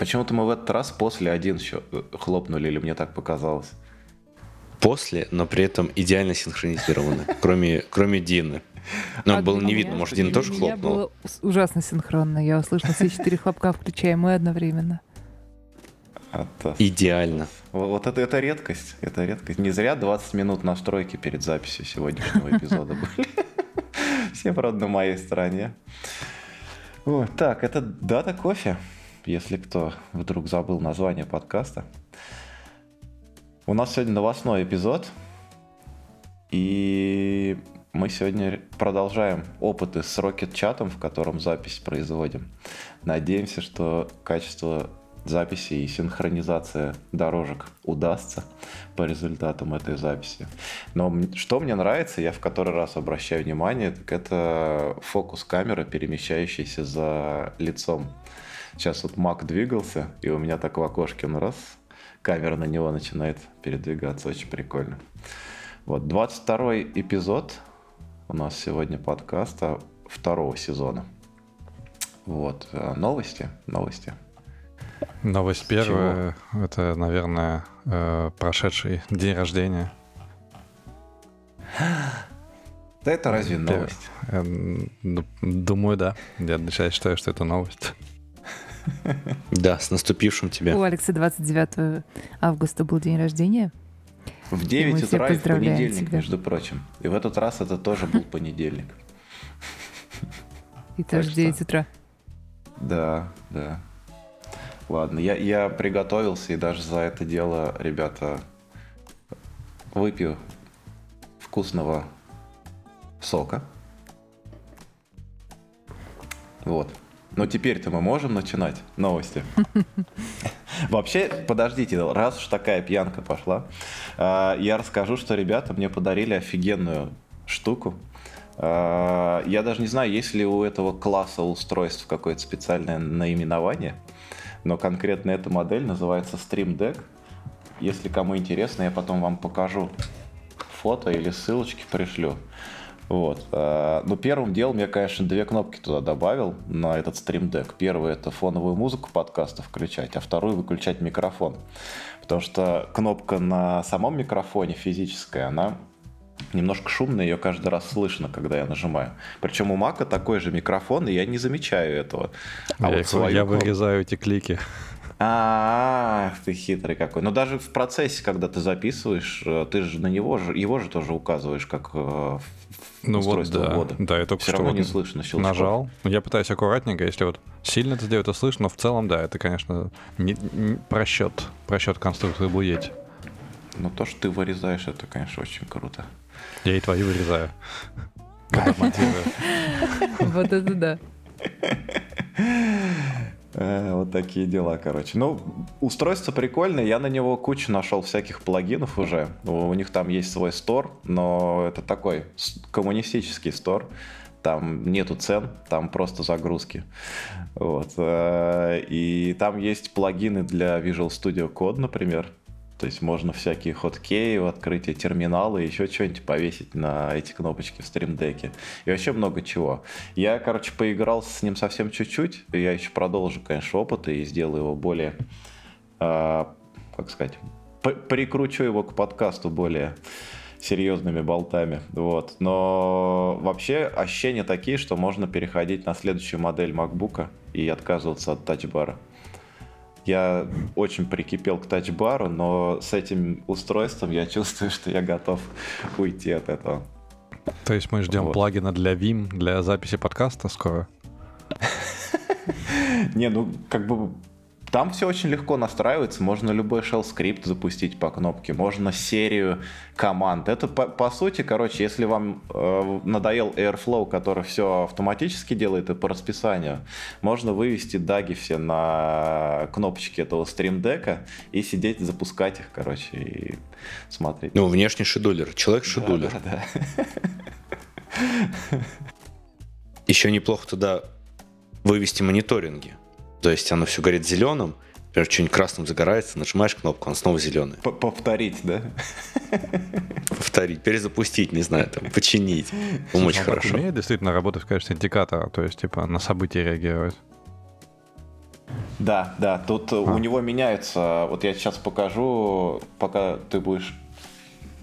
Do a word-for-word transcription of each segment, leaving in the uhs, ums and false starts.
Почему-то мы в этот раз после один еще хлопнули, или мне так показалось. После, но при этом идеально синхронизированы, кроме, кроме Дины. Но а было не видно, может, Дина тоже хлопнула. Было ужасно синхронно, я услышала все четыре хлопка, включая мы одновременно. Идеально. Вот это, это редкость, это редкость. Не зря двадцать минут настройки перед записью сегодняшнего эпизода были. Все, правда, на моей стороне. Так, это Дата Кофе, если кто вдруг забыл название подкаста. У нас сегодня новостной эпизод, и мы сегодня продолжаем опыты с Rocket Chat, в котором запись производим. Надеемся, что качество записи и синхронизация дорожек удастся по результатам этой записи. Но что мне нравится, я в который раз обращаю внимание, так это фокус камеры, перемещающийся за лицом. Сейчас вот Мак двигался, и у меня так в окошке на раз... камера на него начинает передвигаться. Очень прикольно. Вот, двадцать второй эпизод у нас сегодня подкаста второго сезона. Вот, новости, новости. Новость первая, это, наверное, прошедший день рождения. Да это разве новость? Думаю, да. Я отвечаю, считаю, что это новость. Да, с наступившим тебя. У Алекса двадцать девятого августа был день рождения. В девять утра в понедельник, тебя. Между прочим. И в этот раз это тоже был понедельник. И тоже в девять утра. Да, да. Ладно, я, я приготовился, и даже за это дело, ребята, выпью вкусного сока. Вот. Но теперь-то мы можем начинать новости. Вообще, подождите, раз уж такая пьянка пошла, я расскажу, что ребята мне подарили офигенную штуку. Я даже не знаю, есть ли у этого класса устройств какое-то специальное наименование, но конкретно эта модель называется Stream Deck. Если кому интересно, я потом вам покажу фото или ссылочки пришлю. Вот. Но первым делом я, конечно, две кнопки туда добавил на этот Stream Deck. Первая — это фоновую музыку подкаста включать, а вторую — выключать микрофон. Потому что кнопка на самом микрофоне физическая, она немножко шумная, ее каждый раз слышно, когда я нажимаю. Причем у Мака такой же микрофон, и я не замечаю этого. А я вот свою я кнопку... вырезаю эти клики. А, ты хитрый какой. Но даже в процессе, когда ты записываешь, ты же на него же, его же тоже указываешь, как в ну устройство вот, ввода. Да, да, я только все что равно вот не слышно щелчков. Нажал. Я пытаюсь аккуратненько, если вот сильно это сделать, то слышно, но в целом, да, это, конечно, не, не, просчет, просчет конструкции буеть. Но то, что ты вырезаешь, это, конечно, очень круто. Я и твои вырезаю. Когда монтирую. Вот это да. Вот такие дела, короче. Ну, устройство прикольное, я на него кучу нашел всяких плагинов уже. У них там есть свой стор, но это такой коммунистический стор. Там нету цен, там просто загрузки. Вот. И там есть плагины для Visual Studio Code, например. То есть можно всякие хоткеи, открытие терминала и еще что-нибудь повесить на эти кнопочки в стримдеке. И вообще много чего. Я, короче, поиграл с ним совсем чуть-чуть. Я еще продолжу, конечно, опыт и сделаю его более... Э, как сказать? Прикручу его к подкасту более серьезными болтами. Вот. Но вообще ощущения такие, что можно переходить на следующую модель MacBook'а и отказываться от тачбара. Я очень прикипел к тачбару, но с этим устройством я чувствую, что я готов уйти от этого. То есть мы ждем вот. Плагина для вим, для записи подкаста скоро? Не, ну как бы там все очень легко настраивается. Можно любой shell скрипт запустить по кнопке, можно серию команд. Это по, по сути, короче, если вам э, надоел Airflow, который все автоматически делает и по расписанию, можно вывести даги все на кнопочки этого стримдека и сидеть, запускать их, короче, и смотреть. Ну, внешний шедулер. Человек-шедулер. Да, да, да. Еще неплохо туда вывести мониторинги. То есть оно все горит зеленым, например, что-нибудь красным загорается, нажимаешь кнопку, он снова зеленый. Повторить, да? Повторить, перезапустить, не знаю, там, починить. Очень хорошо. Умеет действительно работать в качестве индикатора, то есть типа на события реагировать. Да, да, тут а. у него меняется, вот я сейчас покажу, пока ты будешь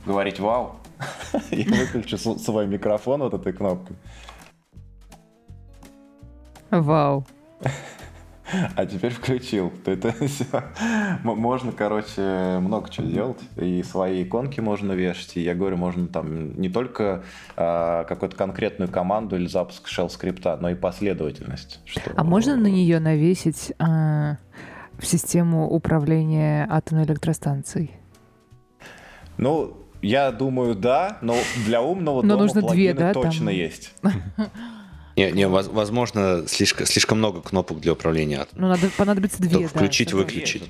говорить вау, я выключу свой микрофон вот этой кнопкой. Вау. А теперь включил. Это все. Можно, короче, много чего делать. И свои иконки можно вешать. И я говорю, можно там не только а, какую-то конкретную команду или запуск shell скрипта, но и последовательность. Что... А можно на нее навесить а, в систему управления атомной электростанцией? Ну, я думаю, да, но для умного но дома нужно плагины две, да, точно там... есть. Не, не, возможно, слишком, слишком много кнопок для управления. Ну, надо, понадобится две, да. Включить-выключить.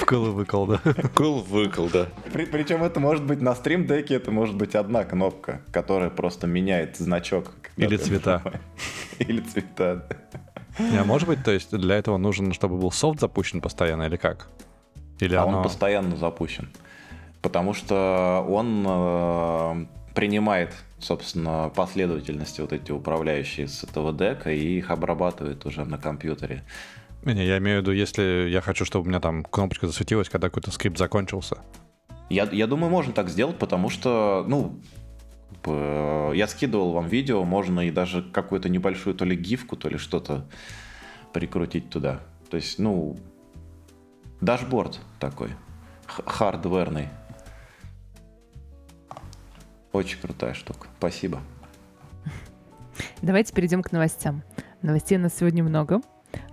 Вкл-выкл, да. Вкл-выкл, да. Причем это может быть на Stream Deck, это может быть одна кнопка, которая просто меняет значок. Или цвета. Или цвета, да. А может быть, то есть для этого нужен, чтобы был софт запущен постоянно или как? Или а оно... он постоянно запущен. Потому что он... принимает, собственно, последовательности вот эти управляющие с этого дека и их обрабатывает уже на компьютере. Не, я имею в виду, если я хочу, чтобы у меня там кнопочка засветилась, когда какой-то скрипт закончился. Я, я думаю, можно так сделать, потому что, ну, я скидывал вам видео, можно и даже какую-то небольшую то ли гифку, то ли что-то прикрутить туда. То есть, ну, дашборд такой, хардверный. Очень крутая штука. Спасибо. Давайте перейдем к новостям. Новостей у нас сегодня много.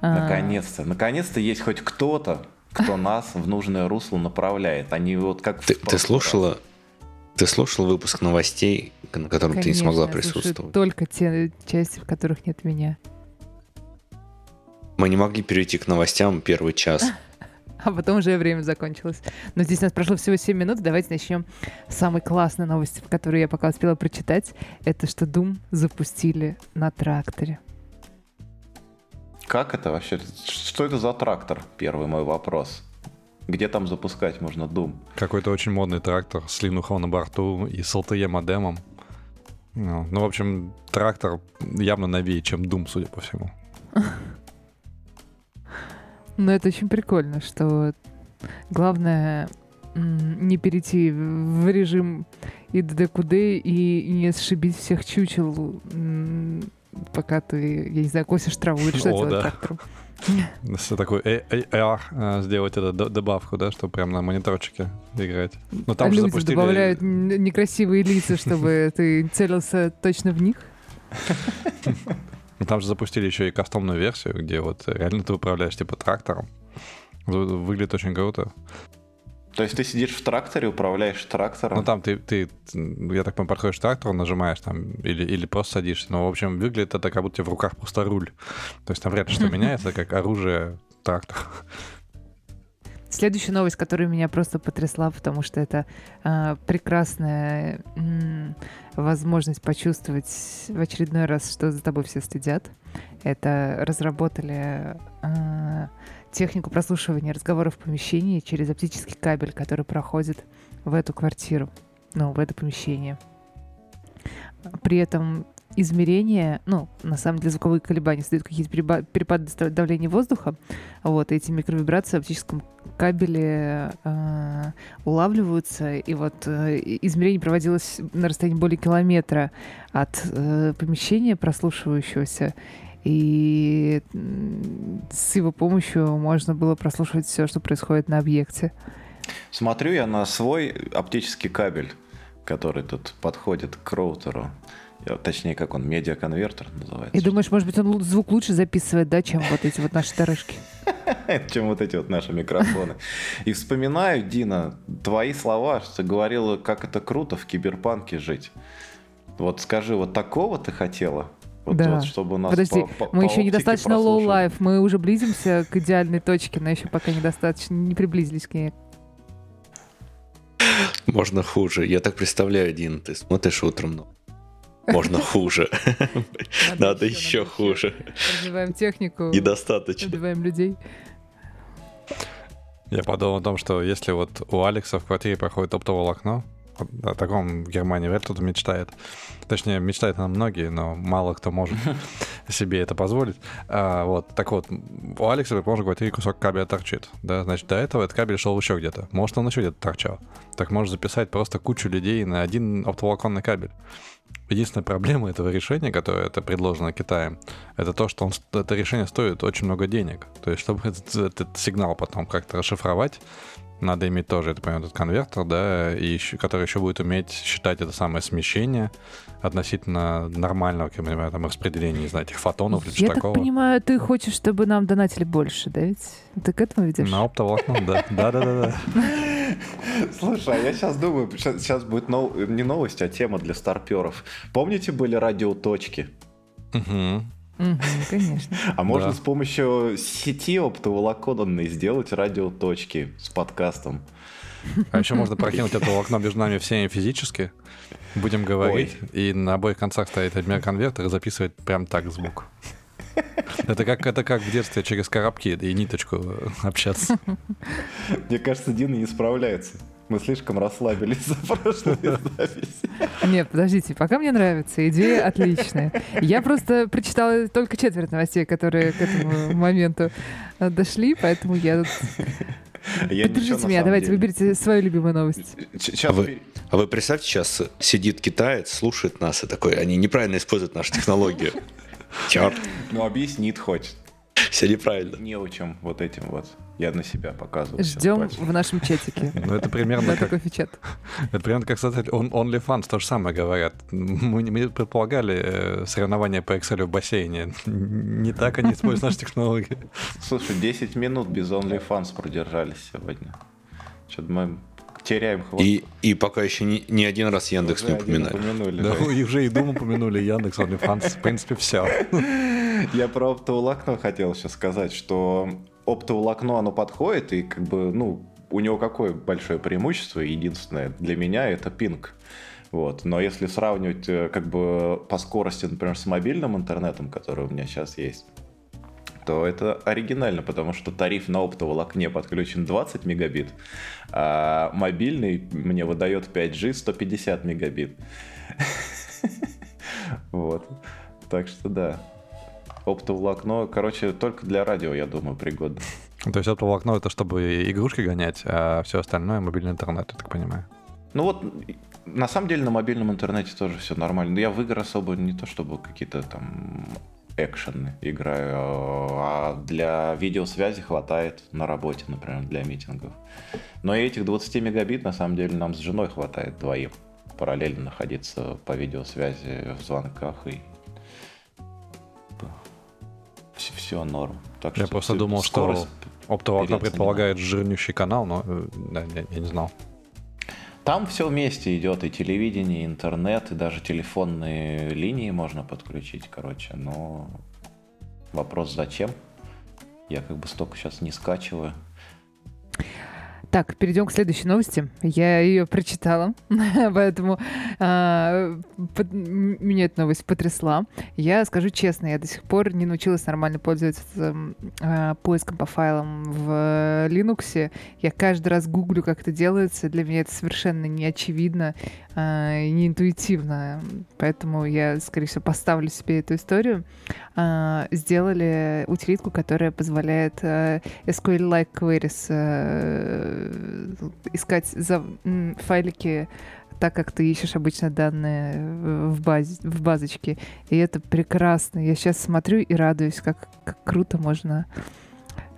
Наконец-то. Наконец-то есть хоть кто-то, кто нас в нужное русло направляет. Они вот как... Ты, ты слушала, ты слушала выпуск новостей, на котором Конечно, ты не смогла присутствовать? Только те части, в которых нет меня. Мы не могли перейти к новостям первый час. А потом уже время закончилось. Но здесь у нас прошло всего семь минут. Давайте начнем с самой классной новости, которую я пока успела прочитать. Это что Doom запустили на тракторе. Как это вообще? Что это за трактор? Первый мой вопрос. Где там запускать можно Doom? Какой-то очень модный трактор с линухом на борту и с эл ти и-модемом. Ну, ну, в общем, трактор явно новее, чем Doom, судя по всему. Но это очень прикольно, что главное не перейти в режим ИДДКУД и не сшибить всех чучел, пока ты, я не знаю, косишь траву или что делать трактором. Все такое эй эй ар сделать эту добавку, да, чтобы прям на мониторчике играть. Но там же запустили... Люди добавляют некрасивые лица, чтобы ты целился точно в них. Там же запустили еще и кастомную версию, где вот реально ты управляешь типа трактором. Выглядит очень круто. То есть ты сидишь в тракторе, управляешь трактором? Ну там ты, ты я так понимаю, подходишь к трактору, нажимаешь там или, или просто садишься. Но, в общем, выглядит это как будто в руках просто руль. То есть там вряд ли что меняется, как оружие трактор. Следующая новость, которая меня просто потрясла, потому что это э, прекрасная м- возможность почувствовать в очередной раз, что за тобой все следят. Это разработали э, технику прослушивания разговоров в помещении через оптический кабель, который проходит в эту квартиру, ну, в это помещение. При этом измерения, ну, на самом деле звуковые колебания создают какие-то перепады давления воздуха, вот, эти микровибрации в оптическом кабеле э, улавливаются, и вот э, измерение проводилось на расстоянии более километра от э, помещения прослушивающегося, и с его помощью можно было прослушивать все, что происходит на объекте. Смотрю я на свой оптический кабель, который тут подходит к роутеру. Точнее, как он, медиаконвертер называется. И думаешь, может быть, он звук лучше записывает, да, чем вот эти вот наши дорожки? Чем вот эти вот наши микрофоны. И вспоминаю, Дина, твои слова, что ты говорила, как это круто в киберпанке жить. Вот скажи, вот такого ты хотела? Вот, да. Вот, чтобы нас Подожди, по, по, мы по еще недостаточно low-life, мы уже близимся к идеальной точке, но еще пока недостаточно, не приблизились к ней. Можно хуже. Я так представляю, Дина, ты смотришь утром, но... Можно хуже. Надо, надо еще, еще хуже. Развиваем технику. Недостаточно. Развиваем людей. Я подумал о том, что если вот у Алекса в квартире проходит оптоволокно, о таком в Германии вряд ли кто-то мечтает. Точнее, мечтают нам многие, но мало кто может. себе это позволить. А, вот. Так вот, у Алекса, предположим, какой-то кусок кабеля торчит. Да? Значит, до этого этот кабель шел еще где-то. Может, он еще где-то торчал. Так можешь записать просто кучу людей на один оптоволоконный кабель. Единственная проблема этого решения, которое это предложено Китаем, это то, что он, это решение стоит очень много денег. То есть, чтобы этот, этот сигнал потом как-то расшифровать, надо иметь тоже, это, например, этот конвертер, да, и еще, который еще будет уметь считать это самое смещение относительно нормального, например, там, распределения, не знаю, этих фотонов или что такого. Я так понимаю, ты хочешь, чтобы нам донатили больше, да ведь? Ты к этому ведешь? На оптоволокно, да. Да-да-да. Слушай, я сейчас думаю, сейчас будет не новость, а тема для старперов. Помните, были радиоточки? Угу. Mm-hmm, конечно. А можно да. с помощью сети оптоволоконной сделать радиоточки с подкастом. А еще можно прокинуть это волокно между нами всеми физически. Будем говорить. Ой. И на обоих концах стоит отмер конвертер и записывать прям так звук. Это как, это как в детстве через коробки и ниточку общаться. Мне кажется, Дина не справляется. Мы слишком расслабились за прошлые записи. Нет, подождите, пока мне нравится, идея отличная. Я просто прочитала только четверть новостей, которые к этому моменту дошли, поэтому я тут... Я Поддержите ничего, меня, давайте деле. Выберите свою любимую новость. Ч- а, вы, а вы представьте, сейчас сидит китаец, слушает нас и такой, они неправильно используют нашу технологию. Черт. Ну объяснит хоть. Все неправильно. Не учим вот этим вот. Я на себя показываю. Ждем в нашем чатике. Ну, это примерно как... Это примерно как создатель OnlyFans, то же самое говорят. Мы предполагали соревнования по Excel в бассейне. Не так они используют наши технологии. Слушай, десять минут без OnlyFans продержались сегодня. Что-то мы... теряем хвост. И, и пока еще ни, ни один раз Яндекс уже не упоминали. Упомянули, да, да. И уже и Doom упомянули, и Яндекс, OnlyFans, в принципе, все. Я про оптоволокно хотел сейчас сказать, что оптоволокно, оно подходит, и как бы, ну, у него какое большое преимущество, единственное для меня, это пинг. Вот. Но если сравнивать как бы по скорости, например, с мобильным интернетом, который у меня сейчас есть, то это оригинально, потому что тариф на оптоволокне подключен двадцать мегабит, а мобильный мне выдает пять джи сто пятьдесят мегабит. Вот. Так что да. Оптоволокно, короче, только для радио, я думаю, пригодно. То есть оптоволокно — это чтобы игрушки гонять, а все остальное — мобильный интернет, я так понимаю. Ну вот, на самом деле на мобильном интернете тоже все нормально. Но я в игры особо не то чтобы какие-то там... экшены играю, а для видеосвязи хватает на работе, например, для митингов. Но и этих двадцать мегабит, на самом деле, нам с женой хватает двоим. Параллельно находиться по видеосвязи, в звонках и... Все, все норм. Так я что просто думал, что оптоволокно предполагает жирнющий канал, но да, я, я не знал. Там все вместе идет, и телевидение, и интернет, и даже телефонные линии можно подключить, короче, но вопрос зачем? Я как бы столько сейчас не скачиваю. Так, перейдем к следующей новости. Я ее прочитала, поэтому э, под, меня эта новость потрясла. Я скажу честно, я до сих пор не научилась нормально пользоваться э, поиском по файлам в Linux. Я каждый раз гуглю, как это делается. Для меня это совершенно не очевидно э, и не интуитивно. Поэтому я, скорее всего, поставлю себе эту историю. Э, сделали утилитку, которая позволяет э, эс ку эль-like queries э, искать за файлики так, как ты ищешь обычно данные в, базе, в базочке. И это прекрасно. Я сейчас смотрю и радуюсь, как, как круто можно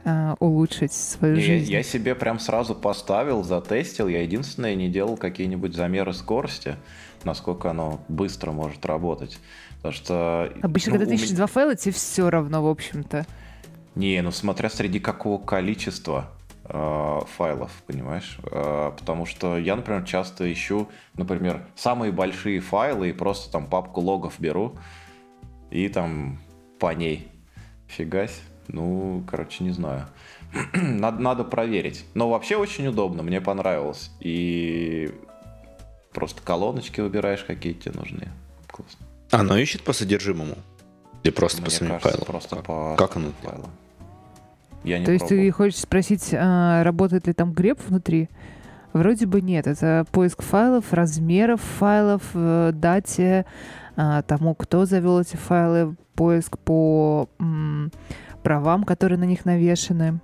э, улучшить свою я, жизнь. Я себе прям сразу поставил, затестил. Я единственное не делал какие-нибудь замеры скорости, насколько оно быстро может работать. Потому что... Обычно, ну, когда ты ищешь меня... два файла, тебе все равно, в общем-то. Не, ну смотря среди какого количества файлов, понимаешь? Потому что я, например, часто ищу, например, самые большие файлы и просто там папку логов беру и там по ней. Фигась. Ну, короче, не знаю. Надо, надо проверить. Но вообще очень удобно, мне понравилось. И просто колоночки выбираешь, какие тебе нужны. Классно. Оно ищет по содержимому? Или просто мне по самим кажется, файлам? Просто по как оно? Файлам. Я не То пробовал. Есть ты хочешь спросить, а, работает ли там греб внутри? Вроде бы нет. Это поиск файлов, размеров файлов, дате, тому, кто завел эти файлы, поиск по м, правам, которые на них навешены.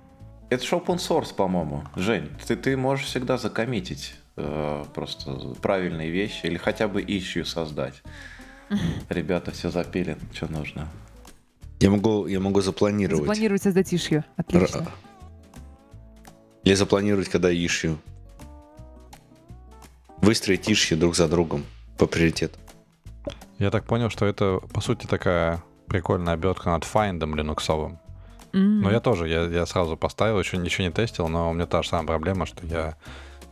Это же open source, по-моему. Жень, ты, ты можешь всегда закоммитить э, просто правильные вещи или хотя бы issue создать. Ребята все запилят, что нужно. Я могу, я могу запланировать. Запланировать создать issue. Отлично. Р... Или запланировать, когда issue. Выстроить issue друг за другом по приоритету. Я так понял, что это, по сути, такая прикольная обертка над файндом линуксовым. Mm-hmm. Но я тоже, я, я сразу поставил, еще ничего не тестил, но у меня та же самая проблема, что я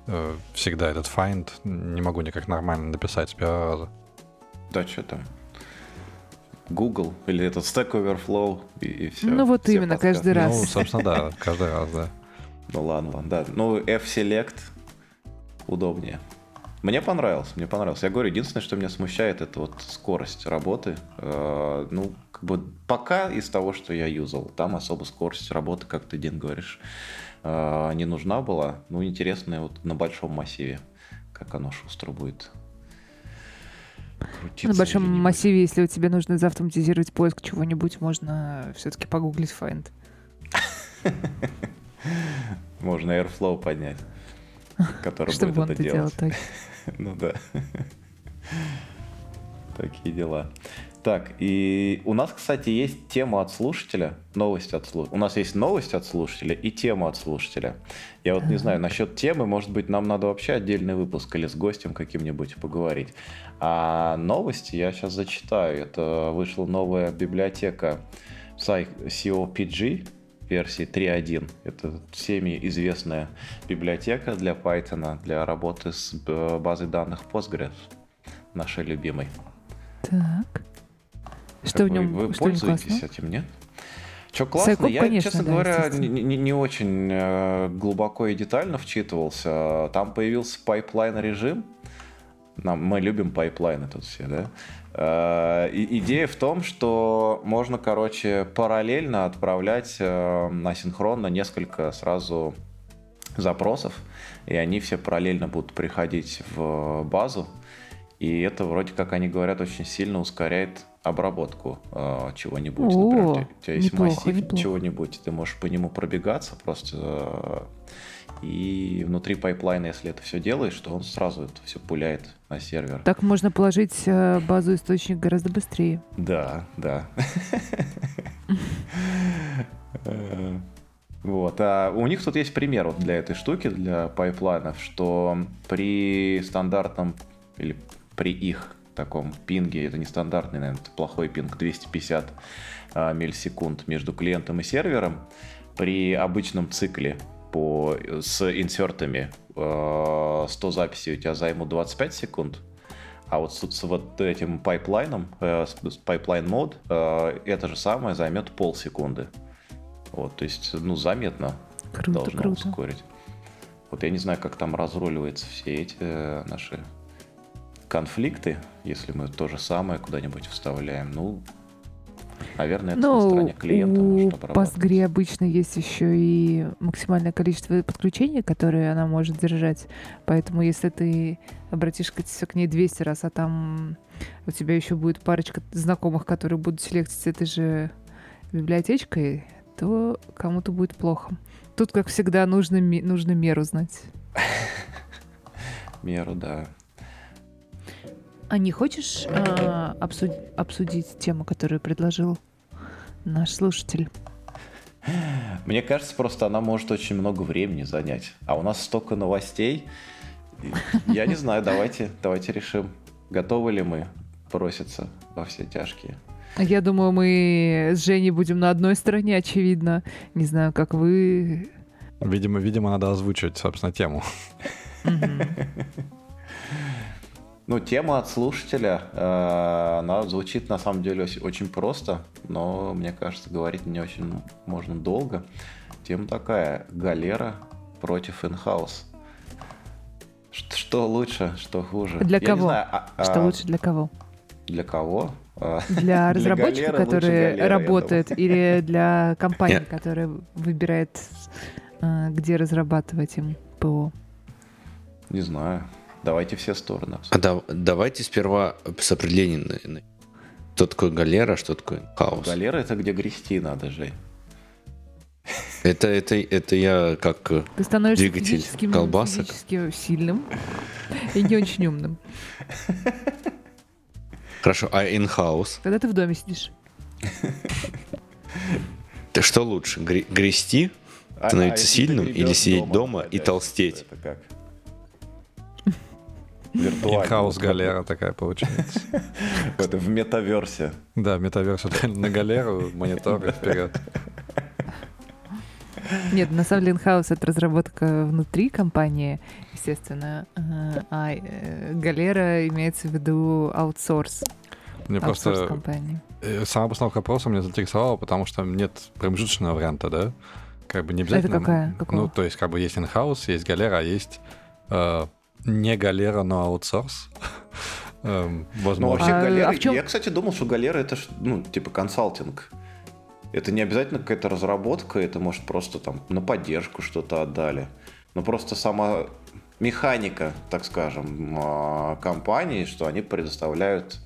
э, всегда этот find не могу никак нормально написать с первого раза. Да что там? Google или этот Stack Overflow и, и все. Ну вот все именно, подсказки. Каждый раз. Ну, собственно, да, каждый раз, да. Ну ладно, ладно, да. Ну, F-Select удобнее. Мне понравилось, мне понравилось. Я говорю, единственное, что меня смущает, это вот скорость работы. Ну, как бы пока из того, что я юзал, там особо скорость работы, как ты, Дин, говоришь, не нужна была. Ну, интересно, вот на большом массиве, как оно шустро будет крутиться. На большом массиве, если тебе нужно заавтоматизировать поиск чего-нибудь, можно все-таки погуглить find. Можно Airflow поднять, который будет это делать. Ну да. Такие дела. Так, и у нас, кстати, есть тема от слушателя, новость от слушателя. У нас есть новость от слушателя и тема от слушателя. Я вот не знаю, насчет темы, может быть, нам надо вообще отдельный выпуск или с гостем каким-нибудь поговорить. А новости я сейчас зачитаю. Это вышла новая библиотека psycopg версии три точка один. Это всеми известная библиотека для Python, для работы с базой данных Postgres, нашей любимой. Так. Как что вы, в нем, вы что пользуетесь этим, нет? Что классно? Сайкоп, я, конечно, честно да, говоря, не, не очень глубоко и детально вчитывался. Там появился пайплайн-режим. Нам, мы любим пайплайны тут все, да? Э, идея в том, что можно, короче, параллельно отправлять э, асинхронно несколько сразу запросов, и они все параллельно будут приходить в базу, и это, вроде как они говорят, очень сильно ускоряет обработку э, чего-нибудь. О, например, у тебя есть неплохо, массив неплохо. Чего-нибудь, ты можешь по нему пробегаться просто... Э, И внутри пайплайна, если это все делаешь, то он сразу это все пуляет на сервер. Так можно положить базу источник гораздо быстрее. Да, да. Вот. А у них тут есть пример вот для этой штуки, для пайплайнов, что при стандартном или при их таком пинге, это нестандартный, наверное, это плохой пинг, двести пятьдесят миллисекунд между клиентом и сервером, при обычном цикле По, с инсертами сто записей у тебя займут двадцать пять секунд, а вот с, с вот этим пайплайном, с пайплайн мод, это же самое займет полсекунды. Вот, то есть, ну, заметно круто, должно круто. Ускорить. Вот я не знаю, как там разруливаются все эти э, наши конфликты, если мы то же самое куда-нибудь вставляем. Ну, наверное, это на стороне клиента может обрабатывать. У Postgres обычно есть еще и максимальное количество подключений, которые она может держать. Поэтому если ты обратишься к ней двести раз, а там у тебя еще будет парочка знакомых, которые будут селектить этой же библиотечкой, то кому-то будет плохо. Тут, как всегда, нужно, нужно меру знать. Меру, да. А не хочешь а, обсудить, обсудить тему, которую предложил наш слушатель? Мне кажется, просто она может очень много времени занять. А у нас столько новостей. Я не знаю, давайте, давайте решим, готовы ли мы броситься во все тяжкие. Я думаю, мы с Женей будем на одной стороне, очевидно. Не знаю, как вы... Видимо, видимо, надо озвучивать, собственно, тему. Ну, тема от слушателя, э, она звучит, на самом деле, очень просто, но, мне кажется, говорить не очень можно долго. Тема такая: галера против инхаус. Ш- что лучше, что хуже? Для Я кого? Не знаю, а, а... Что лучше для кого? Для кого? Для разработчика, который работает, или для компании, которая выбирает, где разрабатывать им ПО? Не знаю. Давайте все стороны. А да, давайте сперва с определением. Что такое галера, что такое хаос? Галера — это где грести надо, Жень. Это, это, это я как ты становишься двигатель физическим, колбасок. Физически сильным и не очень умным. Хорошо, а in-house? Когда ты в доме сидишь. Ты что лучше, грести, становиться а, сильным или сидеть дома, дома и толстеть? Это как? Инхаус галера такая получается. Это в метаверсе. Да, в метаверсе. На галеру, мониторы вперед. Нет, на самом деле инхаус — это разработка внутри компании, естественно. А галера имеется в виду аутсорс. Мне просто компании. Сама постановка вопроса меня заинтересовала, потому что нет промежуточного варианта, да? Как бы не обязательно. Это какая? Какого? Ну, то есть, как бы есть инхаус, есть галера, а есть... Не галера, но аутсорс. Эм, возможно. Ну, вообще, галера... а, а чем... Я, кстати, думал, что галера — это ну, типа консалтинг. Это не обязательно какая-то разработка, это может просто там на поддержку что-то отдали. Но просто сама механика, так скажем, компании, что они предоставляют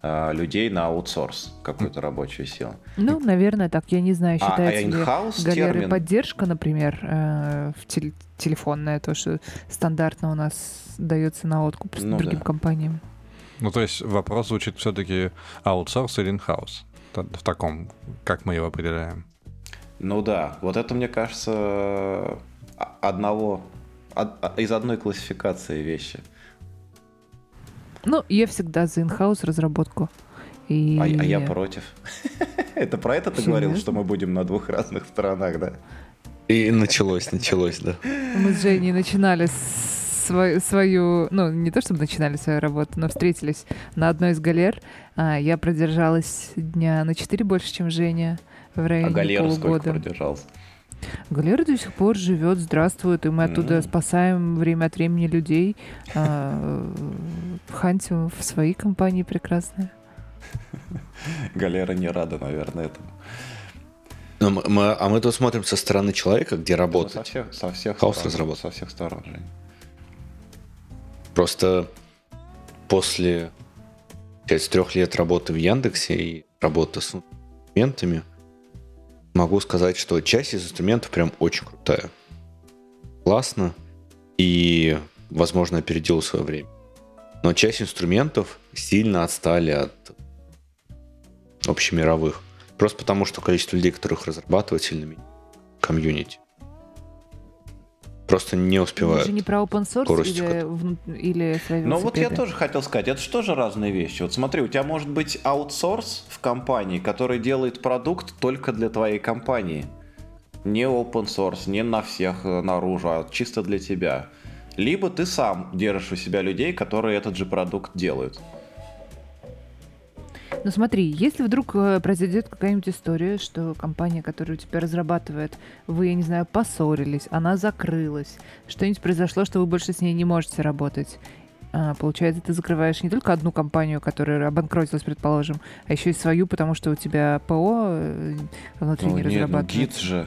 людей на аутсорс, какую-то рабочую силу. Ну, наверное, так. Я не знаю, считается ли галерой поддержка, например, э, в тел- телефонная, то, что стандартно у нас дается на откуп ну, другим да. компаниям. Ну, то есть вопрос звучит все-таки аутсорс или инхаус? В таком, как мы его определяем. Ну да, вот это, мне кажется, одного, из одной классификации вещи. Ну, я всегда за инхаус разработку. И... А, а я против. Это про это ты говорил, что мы будем на двух разных сторонах, да? И началось, началось, да. Мы с Женей начинали свою, свою, ну, не то чтобы начинали свою работу, но встретились на одной из галер. Я продержалась дня на четыре больше, чем Женя, в районе полугода. А галеру сколько продержался? Галера до сих пор живет, здравствует, и мы оттуда mm. спасаем время от времени людей, хантим в своей компании прекрасные. Галера не рада, наверное, этому. Но мы, мы, а мы тут смотрим со стороны человека, где работает. Со всех, со всех хаос сторон. Со всех сторон, Жень. Просто после трех лет работы в Яндексе и работы с инструментами могу сказать, что часть из инструментов прям очень крутая. Классно. И, возможно, опередил свое время. Но часть инструментов сильно отстали от общемировых. Просто потому, что количество людей, которых разрабатывают, сильно меняется. Комьюнити. Просто не успевают. Это же не про open source или, в, или про велосипеды. Ну вот я тоже хотел сказать, это же тоже разные вещи. Вот смотри, у тебя может быть аутсорс в компании, который делает продукт только для твоей компании. Не open source, не на всех наружу, а чисто для тебя. Либо ты сам держишь у себя людей, которые этот же продукт делают. Ну смотри, если вдруг произойдет какая-нибудь история, что компания, которая у тебя разрабатывает, вы, я не знаю, поссорились, она закрылась, что-нибудь произошло, что вы больше с ней не можете работать. А, получается, ты закрываешь не только одну компанию, которая обанкротилась, предположим, а еще и свою, потому что у тебя ПО внутри ну, не разрабатывает. Ну нет, гид же.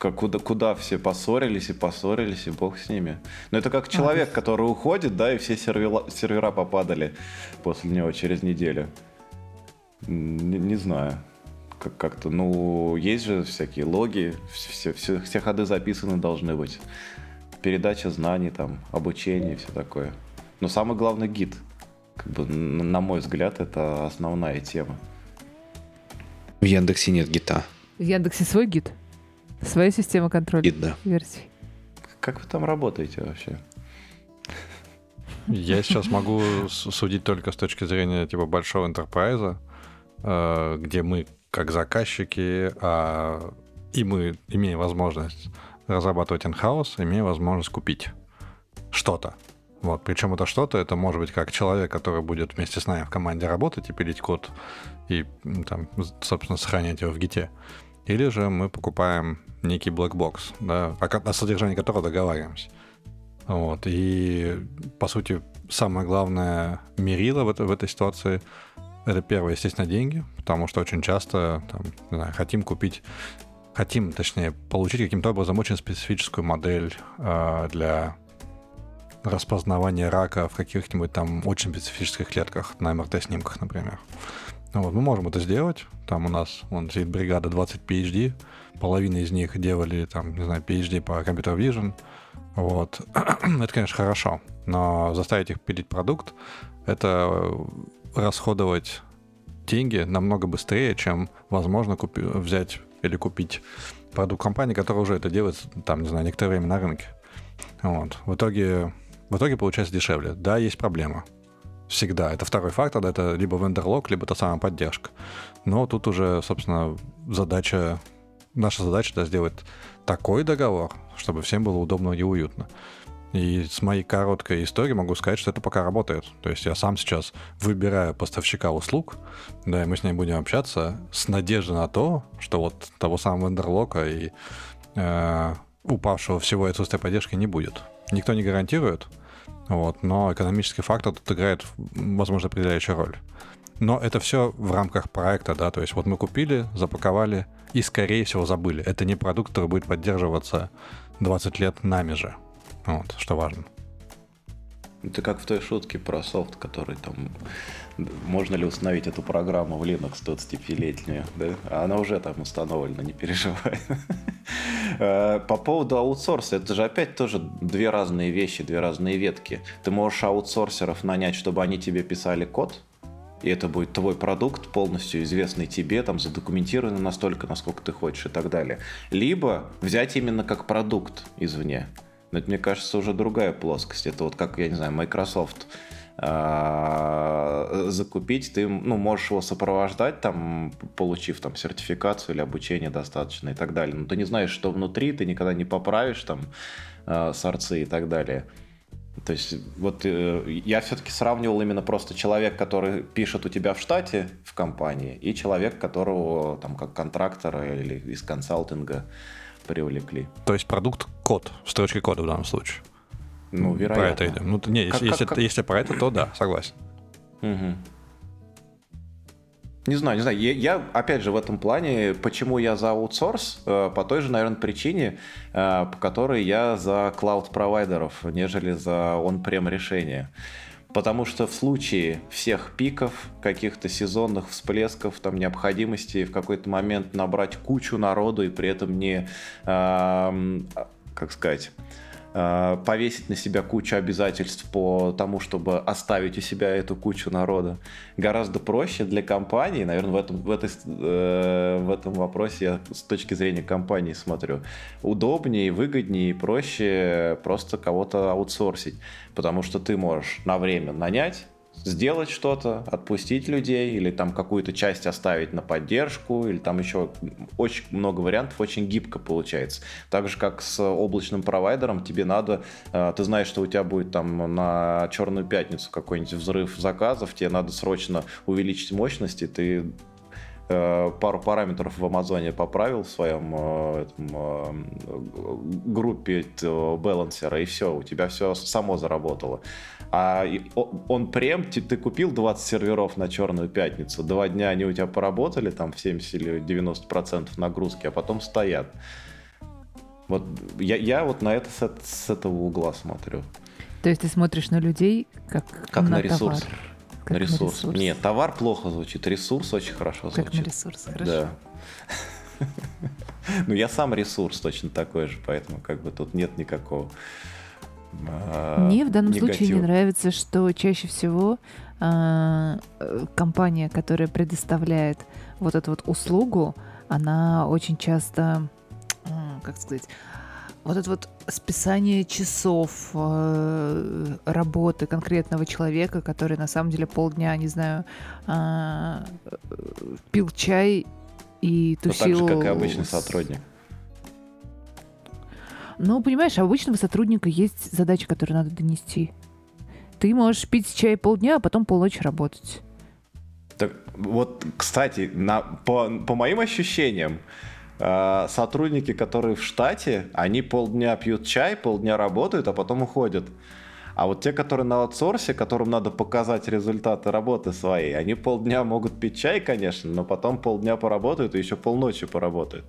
Куда, куда все поссорились и поссорились, и бог с ними. Но это как человек, а, который уходит, да, и все сервера, сервера попадали после него через неделю. Не, не знаю, как, как-то, ну, есть же всякие логи, все, все, все ходы записаны должны быть, передача знаний, там, обучение, все такое. Но самое главное — гид, как бы, на мой взгляд, это основная тема. В Яндексе нет гита. В Яндексе свой гид, своя система контроля гид, да. версий. Как вы там работаете вообще? Я сейчас могу судить только с точки зрения, типа, большого энтерпрайза, где мы как заказчики, а, и мы имеем возможность разрабатывать in-house, имеем возможность купить что-то. Вот. Причем это что-то, это может быть как человек, который будет вместе с нами в команде работать и пилить код, и там, собственно, сохранять его в гите. Или же мы покупаем некий блэкбокс, да, о, о содержании которого договариваемся. Вот. И, по сути, самое главное мерило в, это, в этой ситуации — это первое, естественно, деньги, потому что очень часто там, не знаю, хотим купить, хотим, точнее, получить каким-то образом очень специфическую модель э, для распознавание рака в каких-нибудь там очень специфических клетках, на эм эр тэ-снимках, например. Вот, мы можем это сделать. Там у нас вон сидит бригада двадцать пи эйч ди. Половина из них делали там, не знаю, пи эйч ди по Computer Vision. Вот. Это, конечно, хорошо. Но заставить их пилить продукт — это расходовать деньги намного быстрее, чем, возможно, купи- взять или купить продукт компании, которая уже это делает, там, не знаю, некоторое время на рынке. Вот. В итоге, в итоге получается дешевле. Да, есть проблема. Всегда. Это второй фактор, это либо вендор-лог, либо та самая поддержка. Но тут уже, собственно, задача, наша задача, да, сделать такой договор, чтобы всем было удобно и уютно. И с моей короткой историей могу сказать, что это пока работает. То есть я сам сейчас выбираю поставщика услуг, да, и мы с ней будем общаться с надеждой на то, что вот того самого вендор-лока и э, упавшего всего и отсутствия поддержки не будет. Никто не гарантирует, вот, но экономический фактор тут играет, возможно, определяющую роль. Но это все в рамках проекта, да, то есть вот мы купили, запаковали и, скорее всего, забыли. Это не продукт, который будет поддерживаться двадцать лет нами же, вот, что важно. Это как в той шутке про софт, который там... Можно ли установить эту программу в Linux двадцатипятилетнюю, да? А она уже там установлена, не переживай. По поводу аутсорса, это же опять тоже две разные вещи, две разные ветки. Ты можешь аутсорсеров нанять, чтобы они тебе писали код, и это будет твой продукт, полностью известный тебе, там задокументированный настолько, насколько ты хочешь и так далее. Либо взять именно как продукт извне. Но это, мне кажется, уже другая плоскость. Это вот как, я не знаю, Microsoft... закупить, ты, ну, можешь его сопровождать, там, получив там сертификацию или обучение достаточно и так далее. Но ты не знаешь, что внутри, ты никогда не поправишь там сорцы и так далее. То есть вот я все-таки сравнивал именно просто человек, который пишет у тебя в штате в компании, и человек, которого там как контрактора или из консалтинга привлекли. То есть продукт код, в строчке кода в данном случае. Ну, вероятно. Про это идем. Ну, не, как, если, как, как... если про это, то да, согласен. Угу. Не знаю, не знаю. Я, я, опять же, в этом плане, почему я за аутсорс, по той же, наверное, причине, по которой я за клауд-провайдеров, нежели за он-прем решения. Потому что в случае всех пиков, каких-то сезонных всплесков, там, необходимости в какой-то момент набрать кучу народу и при этом не, э, как сказать... повесить на себя кучу обязательств по тому, чтобы оставить у себя эту кучу народа. Гораздо проще для компании, наверное, в этом, в этой, э, в этом вопросе я с точки зрения компании смотрю, удобнее, выгоднее и проще просто кого-то аутсорсить, потому что ты можешь на время нанять, сделать что-то, отпустить людей или там какую-то часть оставить на поддержку, или там еще очень много вариантов, очень гибко получается. Так же, как с облачным провайдером, тебе надо, ты знаешь, что у тебя будет там на Черную пятницу какой-нибудь взрыв заказов, тебе надо срочно увеличить мощности, ты пару параметров в Амазоне поправил в своем этом, группе балансера, и все, у тебя все само заработало. А он прем, ты, ты купил двадцать серверов на Черную пятницу, два дня они у тебя поработали, там в семьдесят или девяносто процентов нагрузки, а потом стоят. Вот я, я вот на это с, с этого угла смотрю. То есть ты смотришь на людей как, как на, на ресурс. Товар. Как ресурс. На ресурс. Нет, товар плохо звучит, ресурс очень хорошо звучит. Как на ресурс, хорошо. Да. Ну, я сам ресурс точно такой же, поэтому как бы тут нет никакого а, Мне в данном негатива. Случае не нравится, что чаще всего а, компания, которая предоставляет вот эту вот услугу, она очень часто, как сказать... Вот это вот списание часов э, работы конкретного человека, который на самом деле полдня, не знаю, э, пил чай и тусил... Ну, так же, как и обычный сотрудник. Ну, понимаешь, у обычного сотрудника есть задачи, которые надо донести. Ты можешь пить чай полдня, а потом полночи работать. Так, вот, кстати, на, по, по моим ощущениям, сотрудники, которые в штате, они полдня пьют чай, полдня работают, а потом уходят. А вот те, которые на аутсорсе, которым надо показать результаты работы своей, они полдня могут пить чай, конечно, но потом полдня поработают и еще полночи поработают.